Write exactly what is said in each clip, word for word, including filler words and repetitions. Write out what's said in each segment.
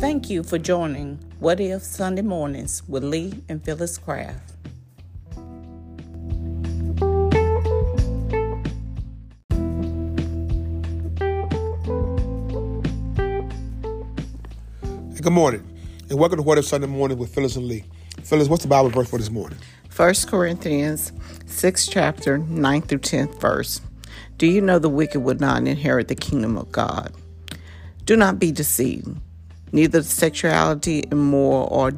Thank you for joining What If Sunday Mornings with Lee and Phyllis Craft. Good morning, and welcome to What If Sunday Morning with Phyllis and Lee. Phyllis, what's the Bible verse for this morning? First Corinthians six, chapter nine through tenth verse. Do you know the wicked would not inherit the kingdom of God? Do not be deceived. Neither sexuality immoral, or,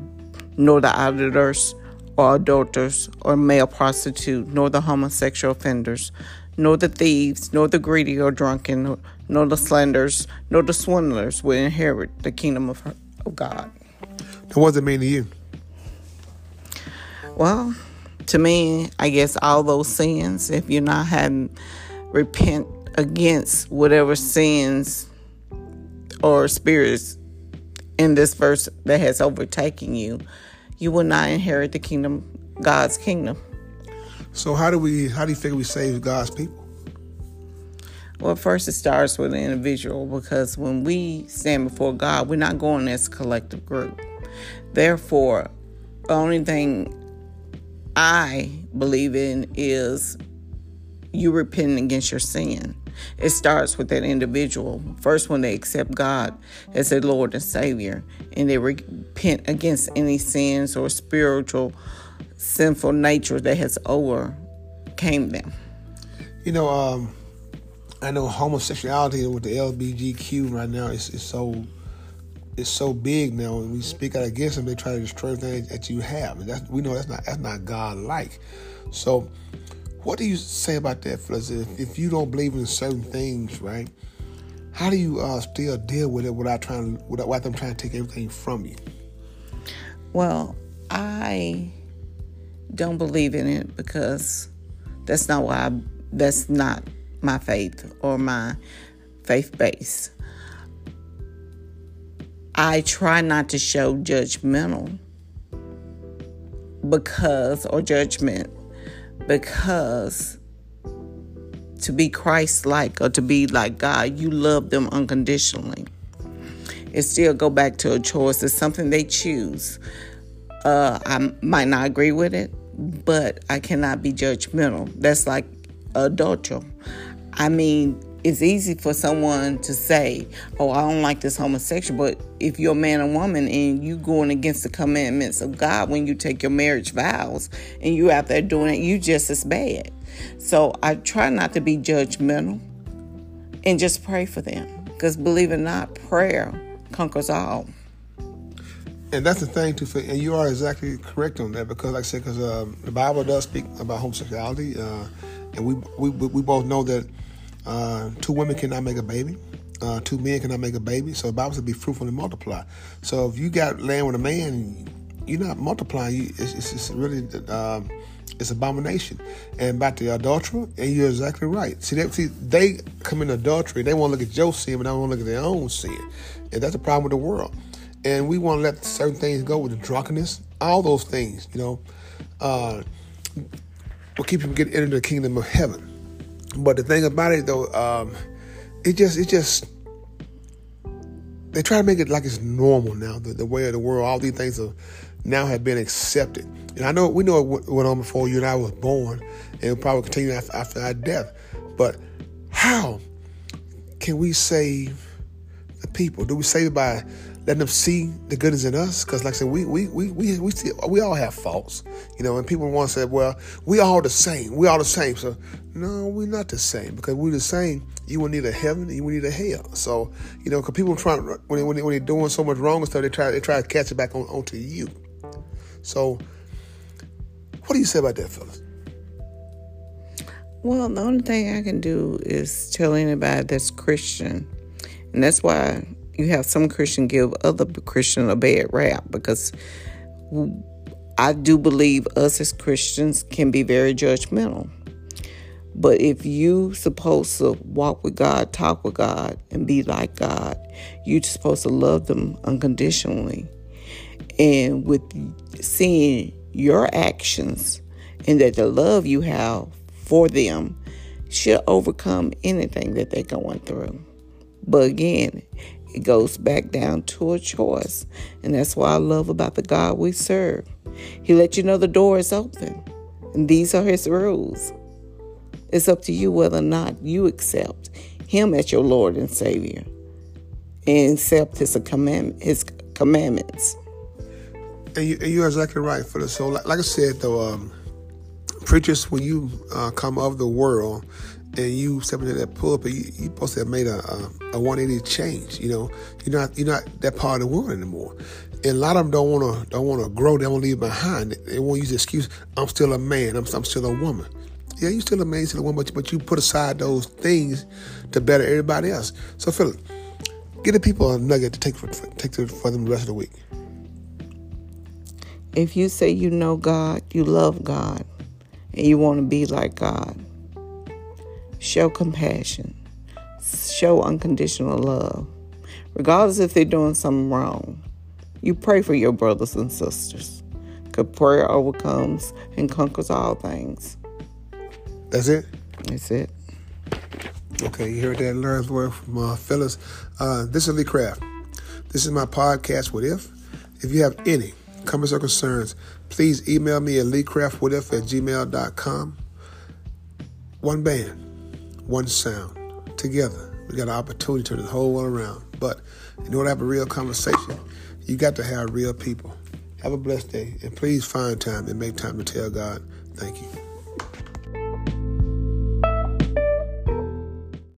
nor the idolaters, or adulterers, or male prostitute, nor the homosexual offenders, nor the thieves, nor the greedy or drunken, nor the slanderers, nor the swindlers will inherit the kingdom of God. Oh God. And what does it mean to you? Well, to me, I guess all those sins, if you're not having repent against whatever sins or spirits in this verse that has overtaken you, you will not inherit the kingdom, God's kingdom. So how do we, how do you think we save God's people? Well, first it starts with the individual, because when we stand before God, we're not going as a collective group. Therefore, the only thing I believe in is you repenting against your sin. It starts with that individual. First, when they accept God as their Lord and Savior, and they repent against any sins or spiritual sinful nature that has overcame them. You know, um... I know homosexuality with the L G B T Q right now is, is so it's so big now. When we speak out against them, they try to destroy things that you have, and that's, we know that's not that's not God-like. So, what do you say about that, Phyllis? If, if you don't believe in certain things, right? How do you uh, still deal with it without trying without, without them trying to take everything from you? Well, I don't believe in it because that's not why. I, that's not. my faith or my faith base. I try not to show judgmental because, or judgment, because to be Christ-like or to be like God, you love them unconditionally. It still go back to a choice. It's something they choose. Uh, I might not agree with it, but I cannot be judgmental. That's like adultery. I mean, it's easy for someone to say, oh, I don't like this homosexual, but if you're a man or woman and you going against the commandments of God when you take your marriage vows and you out there doing it, you just as bad. So I try not to be judgmental and just pray for them, because believe it or not, prayer conquers all. And that's the thing, too, and you are exactly correct on that, because like I said, because uh, the Bible does speak about homosexuality, uh, and we, we we both know that Uh, two women cannot make a baby. Uh, two men cannot make a baby. So the Bible says, "Be fruitful and multiply." So if you got land with a man, you're not multiplying. You, it's, it's, it's really uh, it's abomination. And about the adulterer, and you're exactly right. See, they, see, they come in adultery. They want to look at your sin, but they don't want to look at their own sin. And that's the problem with the world. And we want to let certain things go, with the drunkenness, all those things. You know, uh, will keep you from getting into the kingdom of heaven. But the thing about it, though, um, it just, it just, they try to make it like it's normal now, the, the way of the world. All these things are, now have been accepted. And I know, we know it went on before you and I was born, and it'll probably continue after, after our death. But how can we save the people? Do we save it by letting them see the goodness in us? Because like I said, we we we we we, see, we all have faults, you know. And people want to say, well, we all the same. We all the same. So no, we're not the same, because we're the same. You will need a heaven, and you will need a hell. So you know, because people trying when they, when they, when they're doing so much wrong and stuff, they try they try to catch it back on, onto you. So what do you say about that, Phyllis? Well, the only thing I can do is tell anybody that's Christian, and that's why. You have some Christian give other Christian a bad rap, because I do believe us as Christians can be very judgmental. But if you supposed to walk with God, talk with God, and be like God, you're supposed to love them unconditionally. And with seeing your actions and that the love you have for them should overcome anything that they're going through. But again, It goes back down to a choice. And that's what I love about the God we serve. He lets you know the door is open. And these are his rules. It's up to you whether or not you accept him as your Lord and Savior. And accept his, command, his commandments. And, you, and you're exactly right, Phyllis. So like, like I said, though, um, preachers, when you uh, come of the world and you step into that pulpit, you, you're supposed to have made a, a, a one eighty change. You know, you're not you're not that part of the world anymore. And a lot of them don't want to don't want to grow. They want to leave behind. They won't use the excuse, I'm still a man. I'm, I'm still a woman. Yeah, you're still a man, you're still a woman, but, but you put aside those things to better everybody else. So, Phyllis, give the people a nugget to take for, take to, for them the rest of the week. If you say you know God, you love God, and you want to be like God, show compassion. Show unconditional love. Regardless if they're doing something wrong, you pray for your brothers and sisters. Because prayer overcomes and conquers all things. That's it? That's it. Okay, you heard that learned word from uh, Phyllis. Uh, this is Lee Craft. This is my podcast, What If? If you have any comments or concerns, please email me at leecraftwhatif at gmail dot com. One band, one sound. Together, we got an opportunity to turn the whole world around. But in order to have a real conversation, you got to have real people. Have a blessed day, and please find time and make time to tell God, thank you.